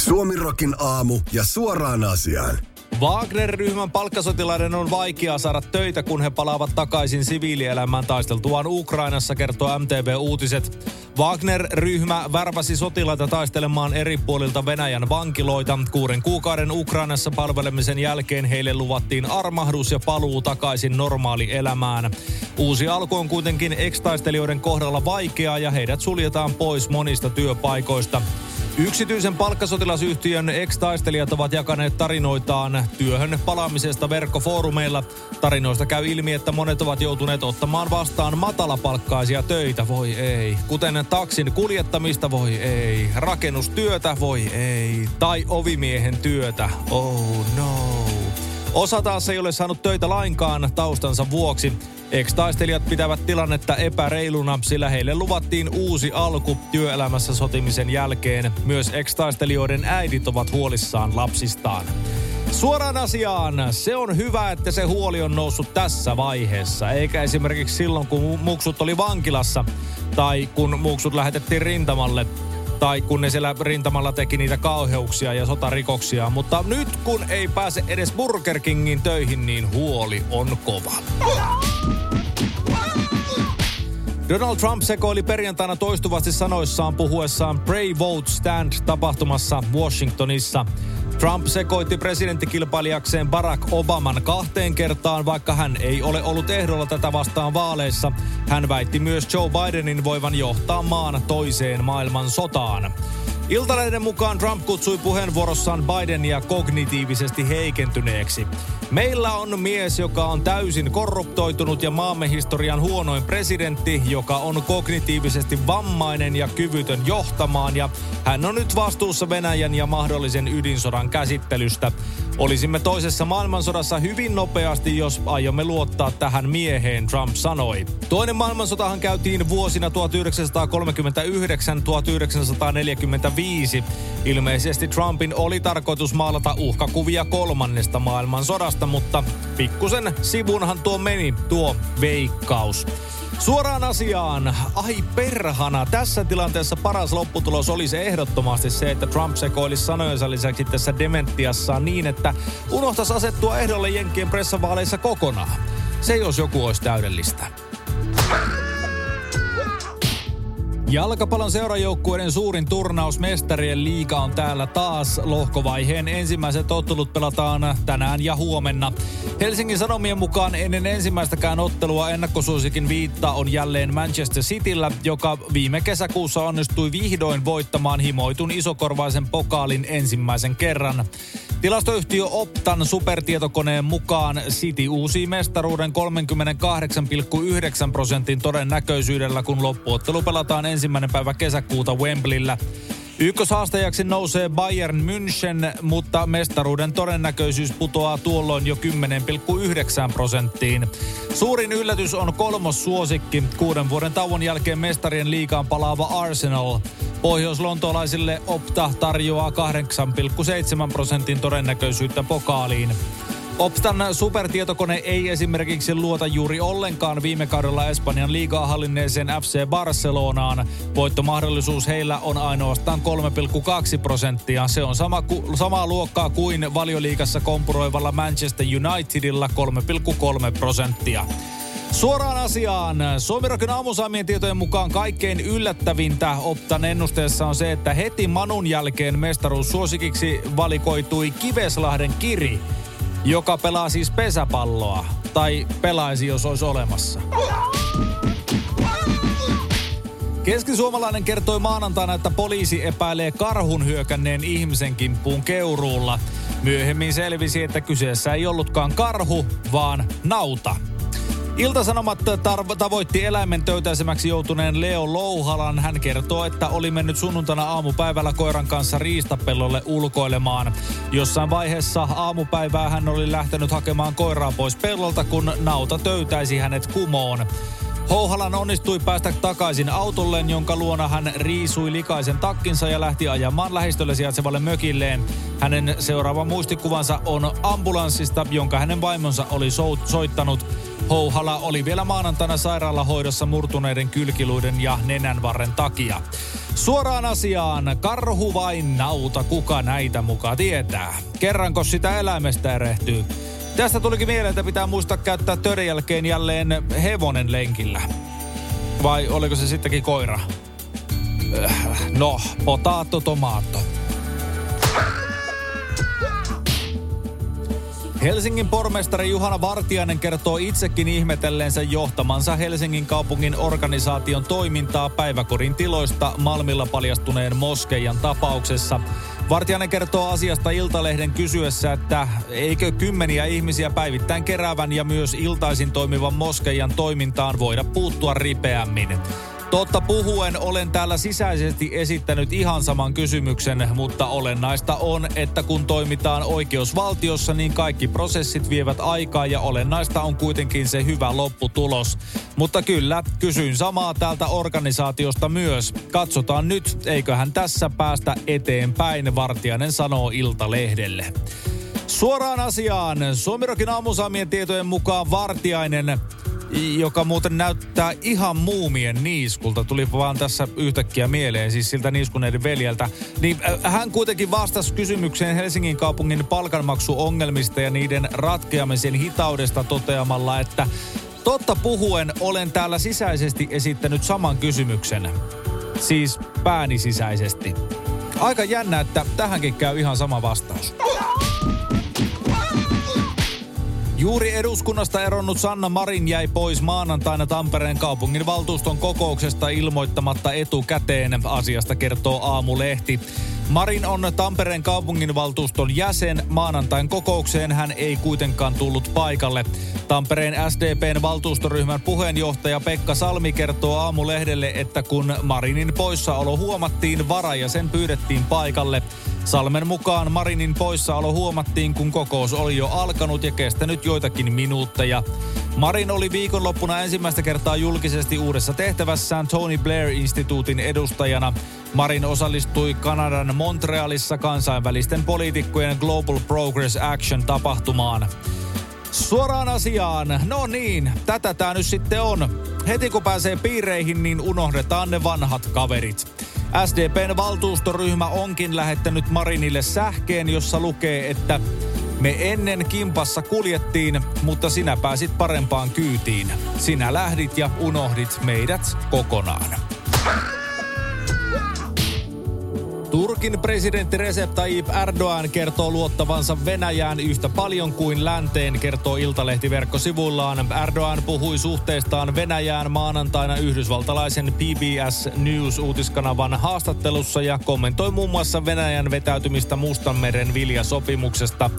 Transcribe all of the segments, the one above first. Suomirokin aamu ja suoraan asiaan. Wagner-ryhmän palkkasotilaiden on vaikea saada töitä, kun he palaavat takaisin siviilielämään taisteltuaan Ukrainassa, kertoo MTV-uutiset. Wagner-ryhmä värväsi sotilaita taistelemaan eri puolilta Venäjän vankiloita. 6 kuukauden Ukrainassa palvelemisen jälkeen heille luvattiin armahdus ja paluu takaisin normaalielämään. Uusi alku on kuitenkin ex-taistelijoiden kohdalla vaikeaa ja heidät suljetaan pois monista työpaikoista. Yksityisen palkkasotilasyhtiön ex-taistelijat ovat jakaneet tarinoitaan työhön palaamisesta verkkofoorumeilla. Tarinoista käy ilmi, että monet ovat joutuneet ottamaan vastaan matalapalkkaisia töitä, voi ei. Kuten taksin kuljettamista, voi ei. Rakennustyötä, voi ei. Tai ovimiehen työtä, oh no. Osa taas ei ole saanut töitä lainkaan taustansa vuoksi. Ex-taistelijat pitävät tilannetta epäreiluna, sillä heille luvattiin uusi alku työelämässä sotimisen jälkeen. Myös ex-taistelijoiden äidit ovat huolissaan lapsistaan. Suoraan asiaan, se on hyvä, että se huoli on noussut tässä vaiheessa, eikä esimerkiksi silloin, kun muksut oli vankilassa tai kun muksut lähetettiin rintamalle. Tai kun ne siellä rintamalla teki niitä kauheuksia ja sotarikoksia. Mutta nyt kun ei pääse edes Burger Kingin töihin, niin huoli on kova. Donald Trump sekoili perjantaina toistuvasti sanoissaan puhuessaan Pray Vote Stand -tapahtumassa Washingtonissa. Trump sekoitti presidenttikilpailijakseen Barack Obaman 2 kertaan, vaikka hän ei ole ollut ehdolla tätä vastaan vaaleissa. Hän väitti myös Joe Bidenin voivan johtaa maan toiseen maailmansotaan. Iltalehden mukaan Trump kutsui puheenvuorossaan Bidenia kognitiivisesti heikentyneeksi. Meillä on mies, joka on täysin korruptoitunut ja maamme historian huonoin presidentti, joka on kognitiivisesti vammainen ja kyvytön johtamaan, ja hän on nyt vastuussa Venäjän ja mahdollisen ydinsodan käsittelystä. Olisimme toisessa maailmansodassa hyvin nopeasti, jos aiomme luottaa tähän mieheen, Trump sanoi. Toinen maailmansotahan käytiin vuosina 1939–1945. Ilmeisesti Trumpin oli tarkoitus maalata uhkakuvia kolmannesta maailmansodasta, mutta pikkusen sivunhan tuo meni, tuo veikkaus. Suoraan asiaan, ai perhana, tässä tilanteessa paras lopputulos olisi ehdottomasti se, että Trump sekoilisi sanojensa lisäksi tässä dementiassaan niin, että unohtaisi asettua ehdolle jenkkien pressavaaleissa kokonaan. Se jos joku olisi täydellistä. Jalkapallon seurajoukkueiden suurin turnaus Mestarien Liiga on täällä taas. Lohkovaiheen ensimmäiset ottelut pelataan tänään ja huomenna. Helsingin Sanomien mukaan ennen ensimmäistäkään ottelua ennakkosuosikin viitta on jälleen Manchester Cityllä, joka viime kesäkuussa onnistui vihdoin voittamaan himoitun isokorvaisen pokaalin ensimmäisen kerran. Tilastoyhtiö Optan supertietokoneen mukaan City uusii mestaruuden 38,9% todennäköisyydellä, kun loppuottelu pelataan 1. päivä kesäkuuta Wembleyllä. Ykköshaastajaksi nousee Bayern München, mutta mestaruuden todennäköisyys putoaa tuolloin jo 10,9%. Suurin yllätys on 3. suosikki, 6 vuoden tauon jälkeen Mestarien Liigaan palaava Arsenal. Pohjois-lontoolaisille Opta tarjoaa 8,7% todennäköisyyttä pokaaliin. Optan supertietokone ei esimerkiksi luota juuri ollenkaan viime kaudella Espanjan liigaa hallinneeseen FC Barcelonaan. Voittomahdollisuus heillä on ainoastaan 3,2%. Se on samaa luokkaa kuin valioliigassa kompuroivalla Manchester Unitedilla 3,3%. Suoraan asiaan. Suomirokin aamusaamien tietojen mukaan kaikkein yllättävintä Optan ennusteessa on se, että heti Manun jälkeen mestaruussuosikiksi valikoitui Kiveslahden Kiri, joka pelaa siis pesäpalloa. Tai pelaisi, jos olisi olemassa. Keskisuomalainen kertoi maanantaina, että poliisi epäilee karhun hyökänneen ihmisen kimppuun Keuruulla. Myöhemmin selvisi, että kyseessä ei ollutkaan karhu, vaan nauta. Ilta-Sanomat tavoitti eläimen töytäisemäksi joutuneen Leo Louhalan. Hän kertoo, että oli mennyt sunnuntaina aamupäivällä koiran kanssa riistapellolle ulkoilemaan. Jossain vaiheessa aamupäivää hän oli lähtenyt hakemaan koiraa pois pellolta, kun nauta töytäisi hänet kumoon. Louhalan onnistui päästä takaisin autolleen, jonka luona hän riisui likaisen takkinsa ja lähti ajamaan lähistölle sijaitsevalle mökilleen. Hänen seuraava muistikuvansa on ambulanssista, jonka hänen vaimonsa oli soittanut. Louhala oli vielä maanantaina sairaalahoidossa murtuneiden kylkiluiden ja nenänvarren takia. Suoraan asiaan, karhu vai nauta, kuka näitä muka tietää? Kerranko sitä eläimestä erehtyy? Tästä tulikin mieleen, että pitää muistaa käyttää töiden jälkeen jälleen hevonen lenkillä. Vai oliko se sittenkin koira? No, potaatto tomaatto. Helsingin pormestari Juhana Vartiainen kertoo itsekin ihmetelleensä johtamansa Helsingin kaupungin organisaation toimintaa päiväkodin tiloista Malmilla paljastuneen moskeijan tapauksessa. Vartiainen kertoo asiasta Iltalehden kysyessä, että eikö kymmeniä ihmisiä päivittäin keräävän ja myös iltaisin toimivan moskeijan toimintaan voida puuttua ripeämmin. Totta puhuen olen täällä sisäisesti esittänyt ihan saman kysymyksen, mutta olennaista on, että kun toimitaan oikeusvaltiossa, niin kaikki prosessit vievät aikaa ja olennaista on kuitenkin se hyvä lopputulos. Mutta kyllä, kysyin samaa täältä organisaatiosta myös. Katsotaan nyt, eiköhän tässä päästä eteenpäin, Vartiainen sanoo Iltalehdelle. Suoraan asiaan, Suomirokin aamusaamien tietojen mukaan Vartiainen, joka muuten näyttää ihan muumien niiskulta. Tuli vaan tässä yhtäkkiä mieleen, siis siltä niiskuneiden veljeltä. Niin hän kuitenkin vastasi kysymykseen Helsingin kaupungin palkanmaksuongelmista ja niiden ratkeamisen hitaudesta toteamalla, että totta puhuen olen täällä sisäisesti esittänyt saman kysymyksen. Siis pääni sisäisesti. Aika jännä, että tähänkin käy ihan sama vastaus. Juuri eduskunnasta eronnut Sanna Marin jäi pois maanantaina Tampereen kaupungin valtuuston kokouksesta ilmoittamatta etukäteen. Asiasta kertoo Aamulehti. Marin on Tampereen kaupunginvaltuuston jäsen. Maanantain kokoukseen hän ei kuitenkaan tullut paikalle. Tampereen SDP:n valtuustoryhmän puheenjohtaja Pekka Salmi kertoo Aamulehdelle, että kun Marinin poissaolo huomattiin, varajäsen pyydettiin paikalle. Salmen mukaan Marinin poissaolo huomattiin, kun kokous oli jo alkanut ja kestänyt joitakin minuutteja. Marin oli viikonloppuna ensimmäistä kertaa julkisesti uudessa tehtävässään Tony Blair-instituutin edustajana. Marin osallistui Kanadan Montrealissa kansainvälisten poliitikkojen Global Progress Action-tapahtumaan. Suoraan asiaan. No niin, tätä tää nyt sitten on. Heti kun pääsee piireihin, niin unohdetaan ne vanhat kaverit. SDP:n valtuustoryhmä onkin lähettänyt Marinille sähkeen, jossa lukee, että me ennen kimpassa kuljettiin, mutta sinä pääsit parempaan kyytiin. Sinä lähdit ja unohdit meidät kokonaan. Turkin presidentti Recep Tayyip Erdoğan kertoo luottavansa Venäjään yhtä paljon kuin länteen, kertoo Iltalehti-verkkosivuillaan. Erdoğan puhui suhteestaan Venäjään maanantaina yhdysvaltalaisen PBS News-uutiskanavan haastattelussa ja kommentoi muun muassa Venäjän vetäytymistä Mustanmeren viljasopimuksesta.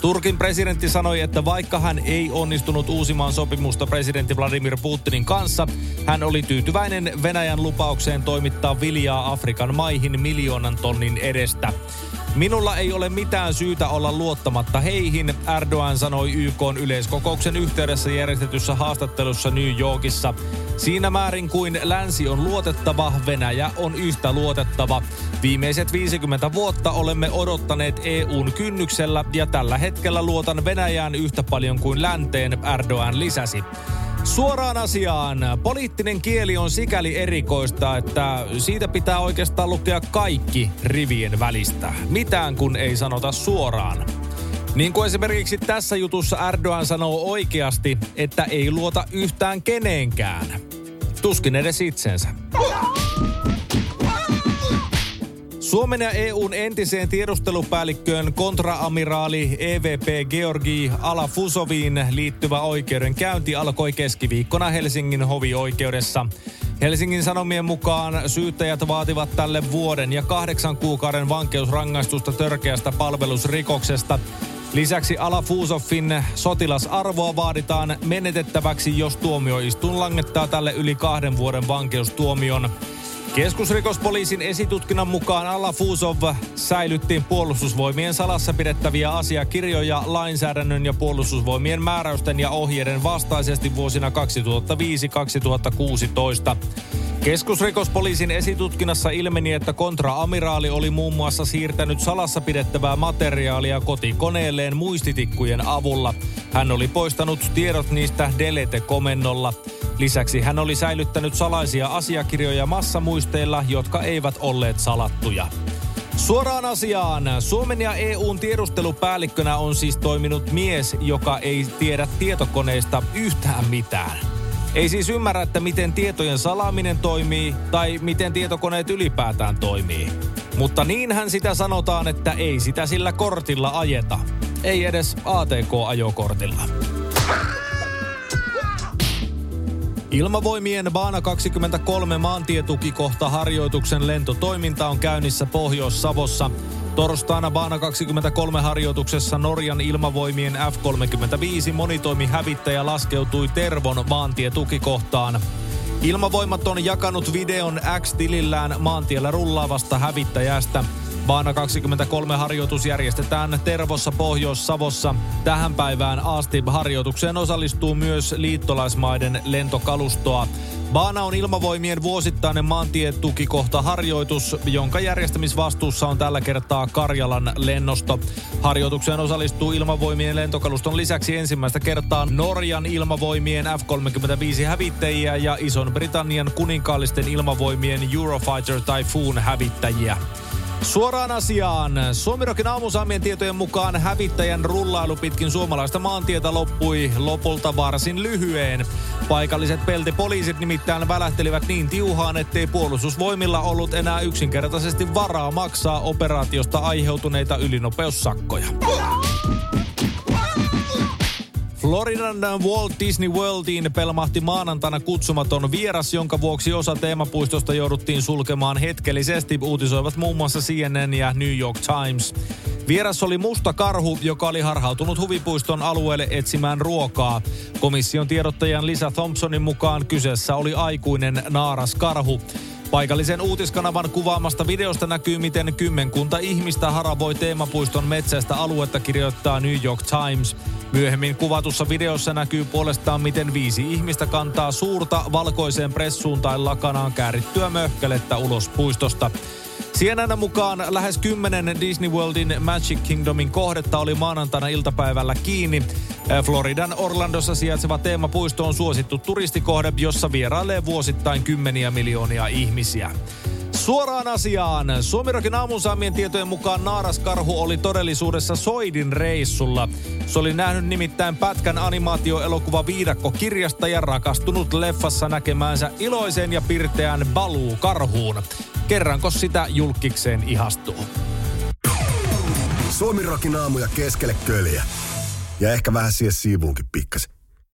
Turkin presidentti sanoi, että vaikka hän ei onnistunut uusimaan sopimusta presidentti Vladimir Putinin kanssa, hän oli tyytyväinen Venäjän lupaukseen toimittaa viljaa Afrikan maihin 1 000 000 tonnin edestä. Minulla ei ole mitään syytä olla luottamatta heihin, Erdoğan sanoi YK:n yleiskokouksen yhteydessä järjestetyssä haastattelussa New Yorkissa. Siinä määrin kuin länsi on luotettava, Venäjä on yhtä luotettava. Viimeiset 50 vuotta olemme odottaneet EU:n kynnyksellä ja tällä hetkellä luotan Venäjään yhtä paljon kuin länteen, Erdoğan lisäsi. Suoraan asiaan. Poliittinen kieli on sikäli erikoista, että siitä pitää oikeastaan lukea kaikki rivien välistä. Mitään kun ei sanota suoraan. Niin kuin esimerkiksi tässä jutussa Erdoğan sanoo oikeasti, että ei luota yhtään keneenkään. Tuskin edes itsensä. Suomen ja EUn entiseen tiedustelupäällikköön kontraamiraali EVP Georgi Alafusoviin liittyvä oikeudenkäynti alkoi keskiviikkona Helsingin hovioikeudessa. Helsingin Sanomien mukaan syyttäjät vaativat tälle 1 vuoden ja 8 kuukauden vankeusrangaistusta törkeästä palvelusrikoksesta. Lisäksi Alafusovin sotilasarvoa vaaditaan menetettäväksi, jos tuomioistuin langettaa tälle yli 2 vuoden vankeustuomion. Keskusrikospoliisin esitutkinnan mukaan Alafusov säilytti puolustusvoimien salassa pidettäviä asiakirjoja lainsäädännön ja puolustusvoimien määräysten ja ohjeiden vastaisesti vuosina 2005-2016. Keskusrikospoliisin esitutkinnassa ilmeni, että kontraamiraali oli muun muassa siirtänyt salassa pidettävää materiaalia kotikoneelleen muistitikkujen avulla. Hän oli poistanut tiedot niistä delete-komennolla. Lisäksi hän oli säilyttänyt salaisia asiakirjoja massamuisteilla, jotka eivät olleet salattuja. Suoraan asiaan. Suomen ja EUn tiedustelupäällikkönä on siis toiminut mies, joka ei tiedä tietokoneista yhtään mitään. Ei siis ymmärrä, että miten tietojen salaaminen toimii tai miten tietokoneet ylipäätään toimii. Mutta niinhän sitä sanotaan, että ei sitä sillä kortilla ajeta. Ei edes ATK-ajokortilla. Ilmavoimien Baana 23 maantietukikohta harjoituksen lentotoiminta on käynnissä Pohjois-Savossa. Torstaina Baana 23 harjoituksessa Norjan ilmavoimien F-35 monitoimihävittäjä laskeutui Tervon maantietukikohtaan. Ilmavoimat on jakanut videon X-tilillään maantiellä rullaavasta hävittäjästä. Baana 23 harjoitus järjestetään Tervossa Pohjois-Savossa. Tähän päivään asti harjoitukseen osallistuu myös liittolaismaiden lentokalustoa. Baana on ilmavoimien vuosittainen maantietukikohtaharjoitus, jonka järjestämisvastuussa on tällä kertaa Karjalan lennosto. Harjoitukseen osallistuu ilmavoimien lentokaluston lisäksi ensimmäistä kertaa Norjan ilmavoimien F-35 hävittäjiä ja Ison-Britannian kuninkaallisten ilmavoimien Eurofighter Typhoon hävittäjiä. Suoraan asiaan. Suomirokin aamusaamien tietojen mukaan hävittäjän rullailu pitkin suomalaista maantietä loppui lopulta varsin lyhyeen. Paikalliset peltipoliisit nimittäin välähtelivät niin tiuhaan, ettei puolustusvoimilla ollut enää yksinkertaisesti varaa maksaa operaatiosta aiheutuneita ylinopeussakkoja. Floridan Walt Disney Worldiin pelmahti maanantaina kutsumaton vieras, jonka vuoksi osa teemapuistosta jouduttiin sulkemaan hetkellisesti, uutisoivat muun muassa CNN ja New York Times. Vieras oli musta karhu, joka oli harhautunut huvipuiston alueelle etsimään ruokaa. Komission tiedottajan Lisa Thompsonin mukaan kyseessä oli aikuinen naaraskarhu. Paikallisen uutiskanavan kuvaamasta videosta näkyy, miten kymmenkunta ihmistä haravoi teemapuiston metsäistä aluetta, kirjoittaa New York Times. Myöhemmin kuvatussa videossa näkyy puolestaan, miten 5 ihmistä kantaa suurta valkoiseen pressuun tai lakanaan käärittyä möhkälettä ulos puistosta. CNN mukaan lähes 10 Disney Worldin Magic Kingdomin kohdetta oli maanantaina iltapäivällä kiinni. Floridan Orlandossa sijaitseva teemapuisto on suosittu turistikohde, jossa vierailee vuosittain kymmeniä miljoonia ihmisiä. Suoraan asiaan. Suomirokin aamunsaamien tietojen mukaan naaraskarhu oli todellisuudessa soidin reissulla. Se oli nähnyt nimittäin pätkän animaatioelokuva Viidakko-kirjasta ja rakastunut leffassa näkemäänsä iloisen ja pirteän Baloo-karhuun. Kerranko sitä julkikseen ihastuu? Suomirokin aamuja keskelle köljä. Ja ehkä vähän siihen siivuunkin pikkasen.